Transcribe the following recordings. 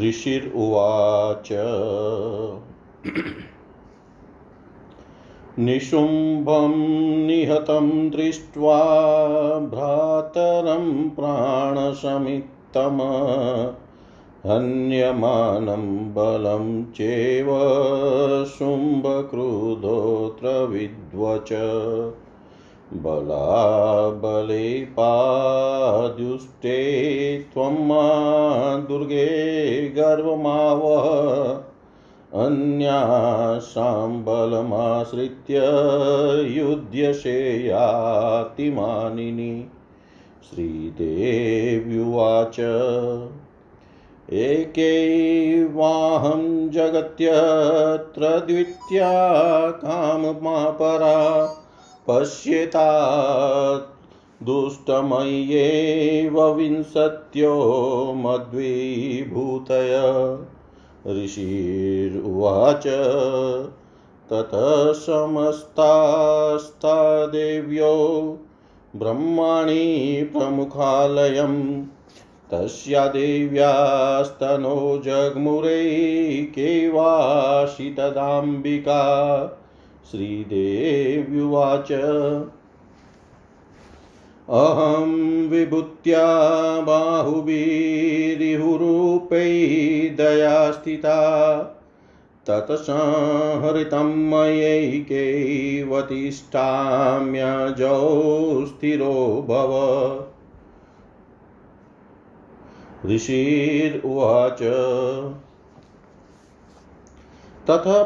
ऋषिर्वाच निशुम्भं निहतं दृष्ट्वा भ्रातरं प्राणसमित्तम हन्यमानं बलं चैव शुम्भक्रुधोऽत्रविद्वच बलाबले पादुष्टे त्वं मा दुर्गे गर्वमावह अन्यासां बलमाश्रित्य युध्यसे याति मानिनी। श्रीदेव्युवाच एकैवाहं जगत्यत्र द्वितीया काममापरा पश्यता दुष्टमय्येव विंशत्यो मद्विभूतय। ऋषिर्वाच ततः समस्तास्ता देव्यो ब्रह्माणि प्रमुखालयं तस्या देव्यास्तनो जग्मुरे केवाशितदाम्बिका। श्रीदेव्युवाच अहं विभूत्या बाहुभिरिहुरूपै दया स्थिता तत्संहृतं मयैकैवतिष्ठाम्यजौ स्थिरो भव। ऋषिर्वाच ततः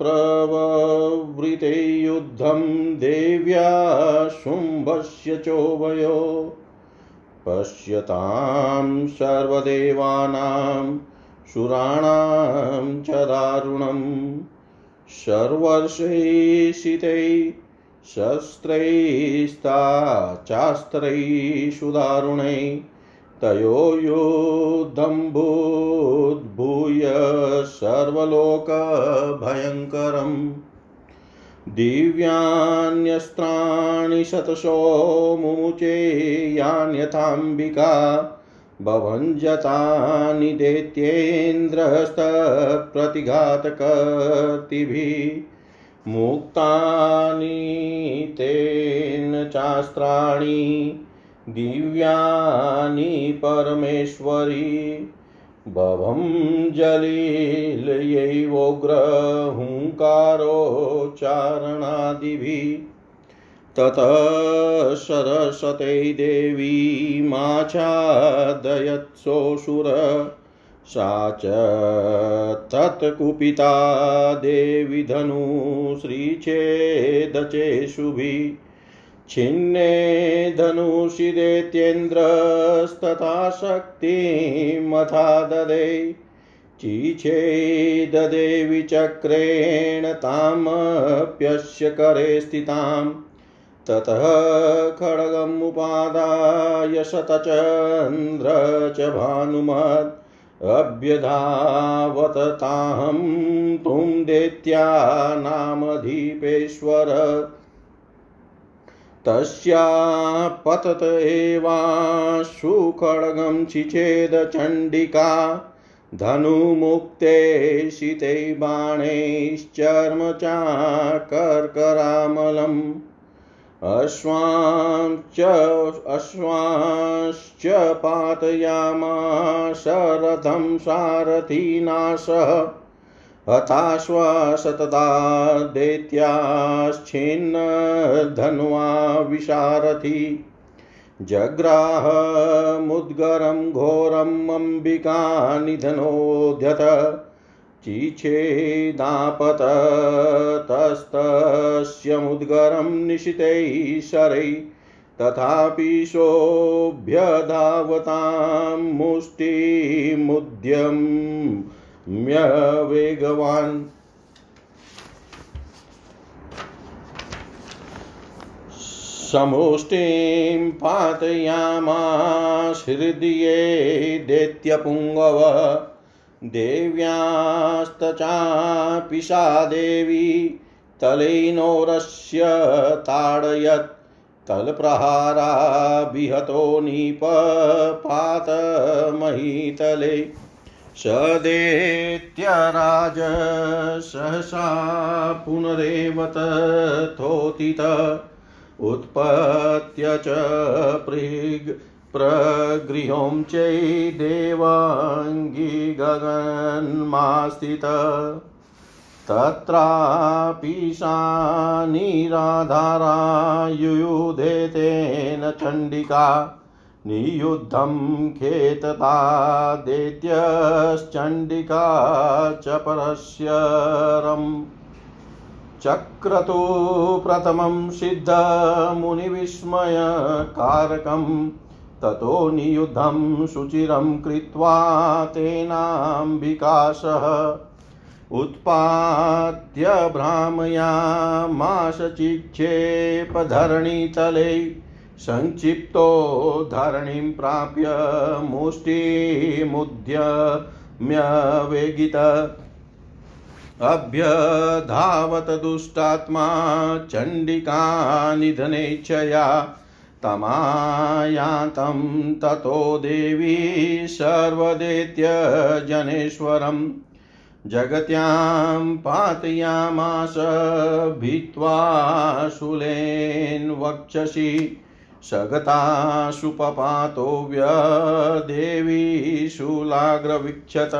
प्रवृते युद्धं देव्या शुम्भस्य चोभयो। पश्यतां सर्वदेवानां सुराणां च दारुणं शर्वर्षैशितैः शस्त्रैस्ताचास्त्रैषु दारुणैः तयो युद्धं भूय सर्वलोकभयङ्करं। दिव्यान्यस्त्राणि शतशो मुमुचे यान्यथाम्बिका भवञ्जतानि दैत्येन्द्रहस्तप्रतिघातकर्तिभिः मुक्तानि तेन चास्त्राणि दिव्यानि परमेश्वरी। भवं जलिलयैवोग्रहुङ्कारोच्चारणादिभिः ततः सरस्वती देवी माच्छादयत्सोऽसुर। सा च तत्कुपिता देवी धनुश्रीच्छेदचेषुभिः छिन्ने धनुषि दैत्येन्द्रस्तथा शक्तिमथा ददे चीच्छेददेवी चक्रेण तामप्यस्य करे स्थिताम्। ततः खड्गमुपादाय शतचन्द्र च भानुमत् अभ्यधावत ताहं तुम दैत्यानामधीपेश्वर। तस्या पतत एवाशु खड्गं चिचेद चण्डिका धनुमुक्ते शिते बाणैश्चर्म चाकर्करामलम् अश्वांश्च पातयामास रथं सारथिनाशः। हताश्वशतदा दैत्याश्चिन्न धन्वा विशारथि जग्राह मुद्गरं घोरम् अम्बिका निधनोद्यत चीच्छेदापतस्तस्य मुद्गरं निशितैः शरैः। तथापि सोऽभ्यधावतां मुष्टिमुद्यम्य वेगवान्। समुष्टिं पातयामास हृदये दैत्यपुङ्गव। देव्यास्तचापि सा देवी तलेनोरस्य ताडयत् तलप्रहारा विहतो नीपपात महीतले सदैत्यराज सहसा पुनरेवतथोतित उत्पत्य च प्रगृहों चैदेवांगी गगन्मास्थित तत्रापि सानिराधारा युयुधे तेन चंडिका नियुद्धं खेतता दैत्यश्चंडिका च परश्यरम् चक्रतो प्रथमं सिद्ध मुनिविस्मय कारकम् ततो नियुद्धं सुचिरं कृत्वा तेनाम्बिकासः उत्पाद्य भ्रामयामास चिक्षेप धरणीतले संक्षिप्तो धरणीं प्राप्य मुष्टिमुद्यम्य वेगित अभ्यधावत दुष्टात्मा चंडिका निधनेच्छया तमायातं ततो देवी सर्वदैत्य जनेश्वरम् जगत्यां पातयामास भित्वा शूलेन वक्षसि सगता सुपपातो व्यदेवी शूलाग्रवीक्षत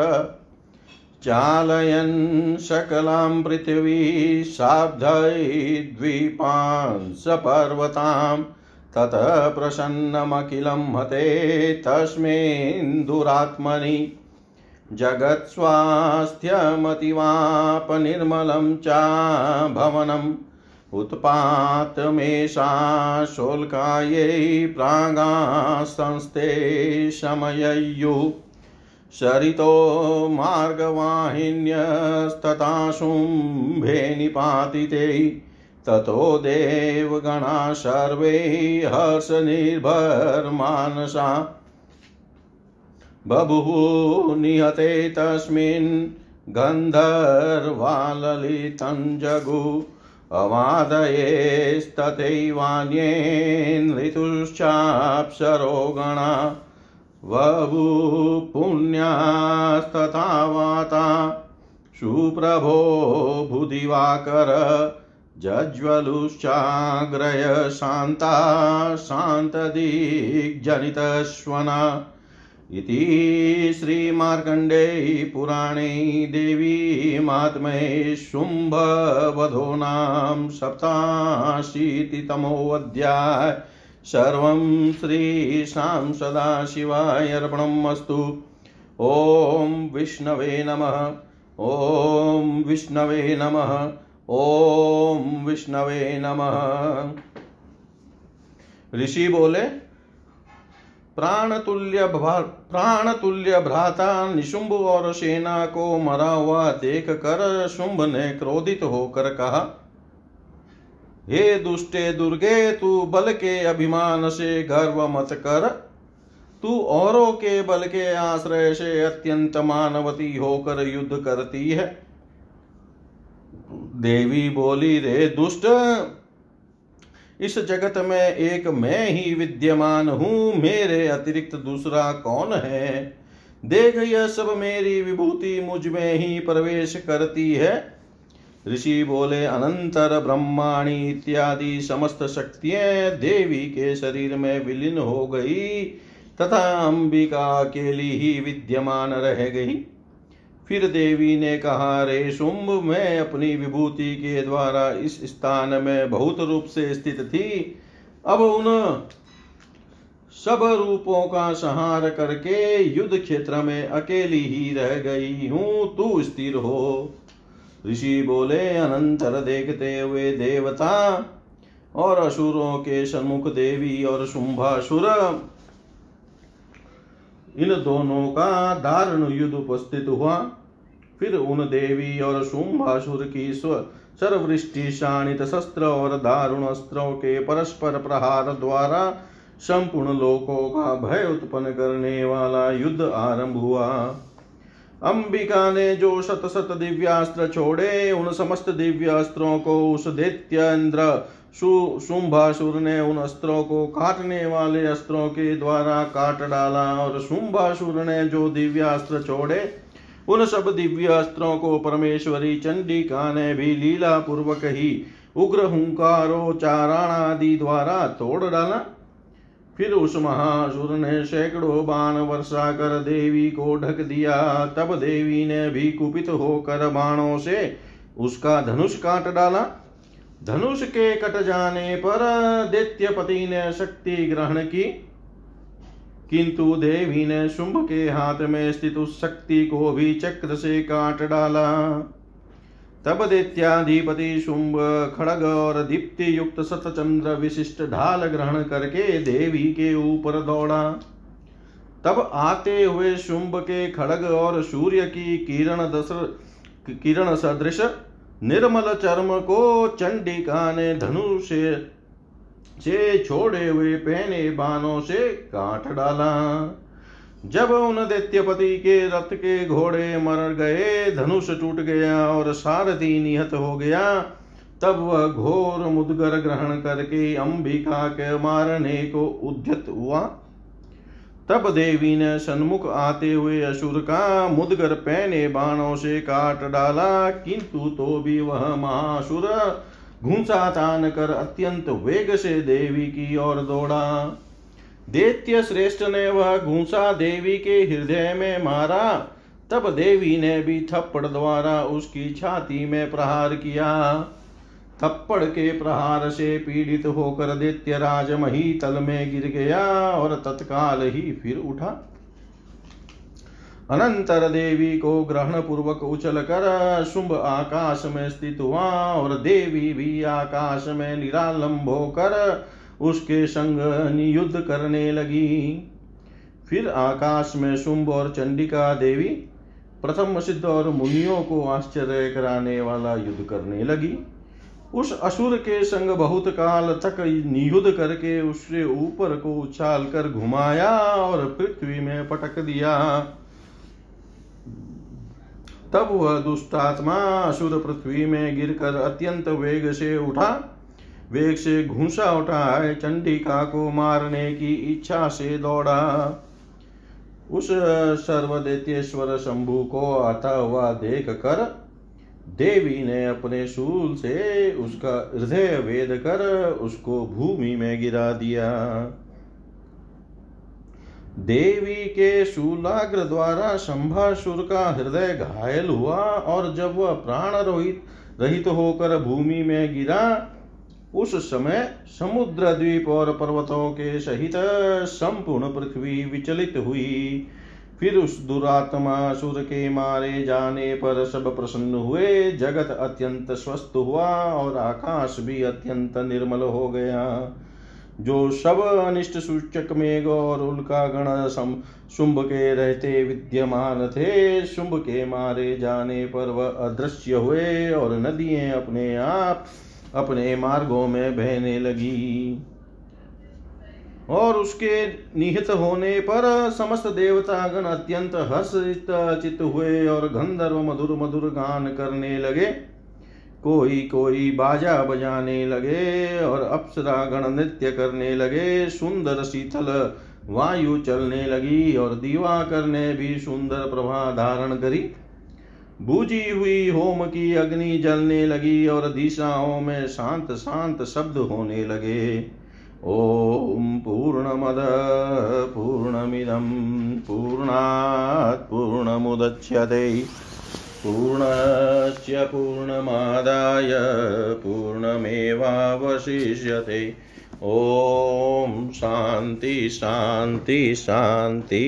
चालयन् सकलां पृथिवी शाब्दैद्वीपांस पर्वतां ततः प्रसन्नमखिलं हते तस्मिन् दुरात्मनि जगत्स्वास्थ्यमतिवापनिर्मलं चाभवनम् उत्पातमेषा शोल्कायै प्रागास्ते शमययु सरितो मार्गवाहिन्यस्तताशुम्भे निपातिते ततो देवगणा सर्वे हर्षनिर्भरमानसा बभूवु निहते तस्मिन् गन्धर्वाललितञ्जगु अवादयेस्ततैवान्ये ऋतुश्चाप्सरो गणा वभू पुण्यास्तथा वाता सुप्रभो भुदिवाकर जज्वलुश्चाग्रय शान्ता शान्तदिग्जनितश्वना इति श्रीमार्कण्डेय पुराणे देवी महात्म्ये शुम्भवधो नाम 87तमोऽध्याय सर्वं श्रीशां सदाशिवाय अर्पणमस्तु। ओम विष्णवे नमः। ओम विष्णवे नमः। ओम विष्णवे नमः। ऋषि बोले, प्राणतुल्य भ्राता निशुंभ और सेना को मरा हुआ देख कर शुंभ ने क्रोधित होकर कहा, हे दुष्टे दुर्गे, तू बल के अभिमान से गर्व मत कर। तू औरों के बल के आश्रय से अत्यंत मानवती होकर युद्ध करती है। देवी बोली, रे दुष्ट, इस जगत में एक मैं ही विद्यमान हूँ, मेरे अतिरिक्त दूसरा कौन है। देख, यह सब मेरी विभूति मुझ में ही प्रवेश करती है। ऋषि बोले, अनंतर ब्रह्माणी इत्यादि समस्त शक्तियाँ देवी के शरीर में विलीन हो गई तथा अंबिका अकेली ही विद्यमान रह गई। फिर देवी ने कहा, रे शुंभ, मैं अपनी विभूति के द्वारा इस स्थान में बहुत रूप से स्थित थी। अब उन सब रूपों का संहार करके युद्ध क्षेत्र में अकेली ही रह गई हूँ, तू स्थिर हो। ऋषि बोले, अनंतर देखते हुए देवता और असुरों के सम्मुख देवी और शुंभासुर इन दोनों का दारुण युद्ध उपस्थित हुआ। फिर उन देवी और शुंभासुर की सर्ववृष्टि शाणित शस्त्र और दारुण अस्त्रों के परस्पर प्रहार द्वारा संपूर्ण लोकों का भय उत्पन्न करने वाला युद्ध आरंभ हुआ। अंबिका ने जो शत शत दिव्यास्त्र छोड़े, उन समस्त दिव्यास्त्रों को उस दैत्य इंद्र शुंभासुर ने उन अस्त्रों को काटने वाले अस्त्रों के द्वारा काट डाला और शुंभासुर ने जो दिव्यास्त्र छोड़े उन सब दिव्य अस्त्रों को परमेश्वरी चंडिका ने भी लीला पूर्वक ही उग्र हुंकारों चारण आदि द्वारा तोड़ डाला। फिर उस महासुर ने सैकड़ों बाण वर्षा कर देवी को ढक दिया। तब देवी ने भी कुपित होकर बाणों से उसका धनुष काट डाला। धनुष के कट जाने पर दैत्यपति ने शक्ति ग्रहण की, किंतु देवी ने शुंभ के हाथ में स्थित उस शक्ति को भी चक्र से काट डाला। तब दैत्याधिपति शुंभ खड़ग और दीप्ति युक्त शतचंद्र विशिष्ट ढाल ग्रहण करके देवी के ऊपर दौड़ा। तब आते हुए शुंभ के खड़ग और सूर्य की किरण सदृश निर्मल चर्म को चंडिका ने धनु से छोड़े हुए पहने बाणों से काट डाला। जब उन दैत्यपति के रथ के घोड़े मर गए, धनुष टूट गया और सारथी निहत हो गया, तब वह घोर मुदगर ग्रहण करके अंबिका के मारने को उद्यत हुआ। तब देवी ने सन्मुख आते हुए असुर का मुदगर पहने बाणों से काट डाला, किंतु तो भी वह महासुर घूंसा तान कर अत्यंत वेग से देवी की ओर दौड़ा। दैत्य श्रेष्ठ ने वह घूंसा देवी के हृदय में मारा। तब देवी ने भी थप्पड़ द्वारा उसकी छाती में प्रहार किया। थप्पड़ के प्रहार से पीड़ित होकर दैत्य राज मही तल में गिर गया और तत्काल ही फिर उठा। अनंतर देवी को ग्रहण पूर्वक उछल कर शुंभ आकाश में स्थित हुआ और देवी भी आकाश में निरालंब होकर उसके संग नियुद्ध करने लगी। फिर आकाश में शुंभ और चंडिका देवी प्रथम सिद्ध और मुनियों को आश्चर्य कराने वाला युद्ध करने लगी। उस असुर के संग बहुत काल तक नियुद्ध करके उससे ऊपर को उछाल कर घुमाया और पृथ्वी में पटक दिया। तब वह दुष्टात्मा असुर पृथ्वी में गिरकर अत्यंत वेग से उठा। वेग से घूंसा उठाए चंडिका को मारने की इच्छा से दौड़ा। उस सर्वदैत्येश्वर शंभु को आता हुआ देख कर देवी ने अपने शूल से उसका हृदय वेद कर उसको भूमि में गिरा दिया। देवी के शूलाग्र द्वारा शंभासुर का हृदय घायल हुआ और जब वह प्राण रहित होकर भूमि में गिरा, उस समय समुद्र द्वीप और पर्वतों के सहित संपूर्ण पृथ्वी विचलित हुई। फिर उस दुरात्मा असुर के मारे जाने पर सब प्रसन्न हुए। जगत अत्यंत स्वस्थ हुआ और आकाश भी अत्यंत निर्मल हो गया। जो सब अनिष्ट सूचक मेघ और उल्का गण शुंभ के रहते विद्यमान थे, शुंभ के मारे जाने पर वह अदृश्य हुए और नदियां अपने आप अपने मार्गों में बहने लगी। और उसके निहित होने पर समस्त देवतागण अत्यंत हर्षित चित हुए और गंधर्व मधुर मधुर गान करने लगे। कोई कोई बाजा बजाने लगे और अप्सरागण नृत्य करने लगे। सुंदर शीतल वायु चलने लगी और दिवाकर ने भी सुंदर प्रभा धारण करी। बूझी हुई होम की अग्नि जलने लगी और दिशाओं में शांत शांत शब्द होने लगे। ओम पूर्णमद पूर्णमिदं पूर्णात् पूर्णमुदच्यते पूर्णस्य पूर्णमादाय पूर्णमेवावशिष्यते। ओम शांति शांति शांति।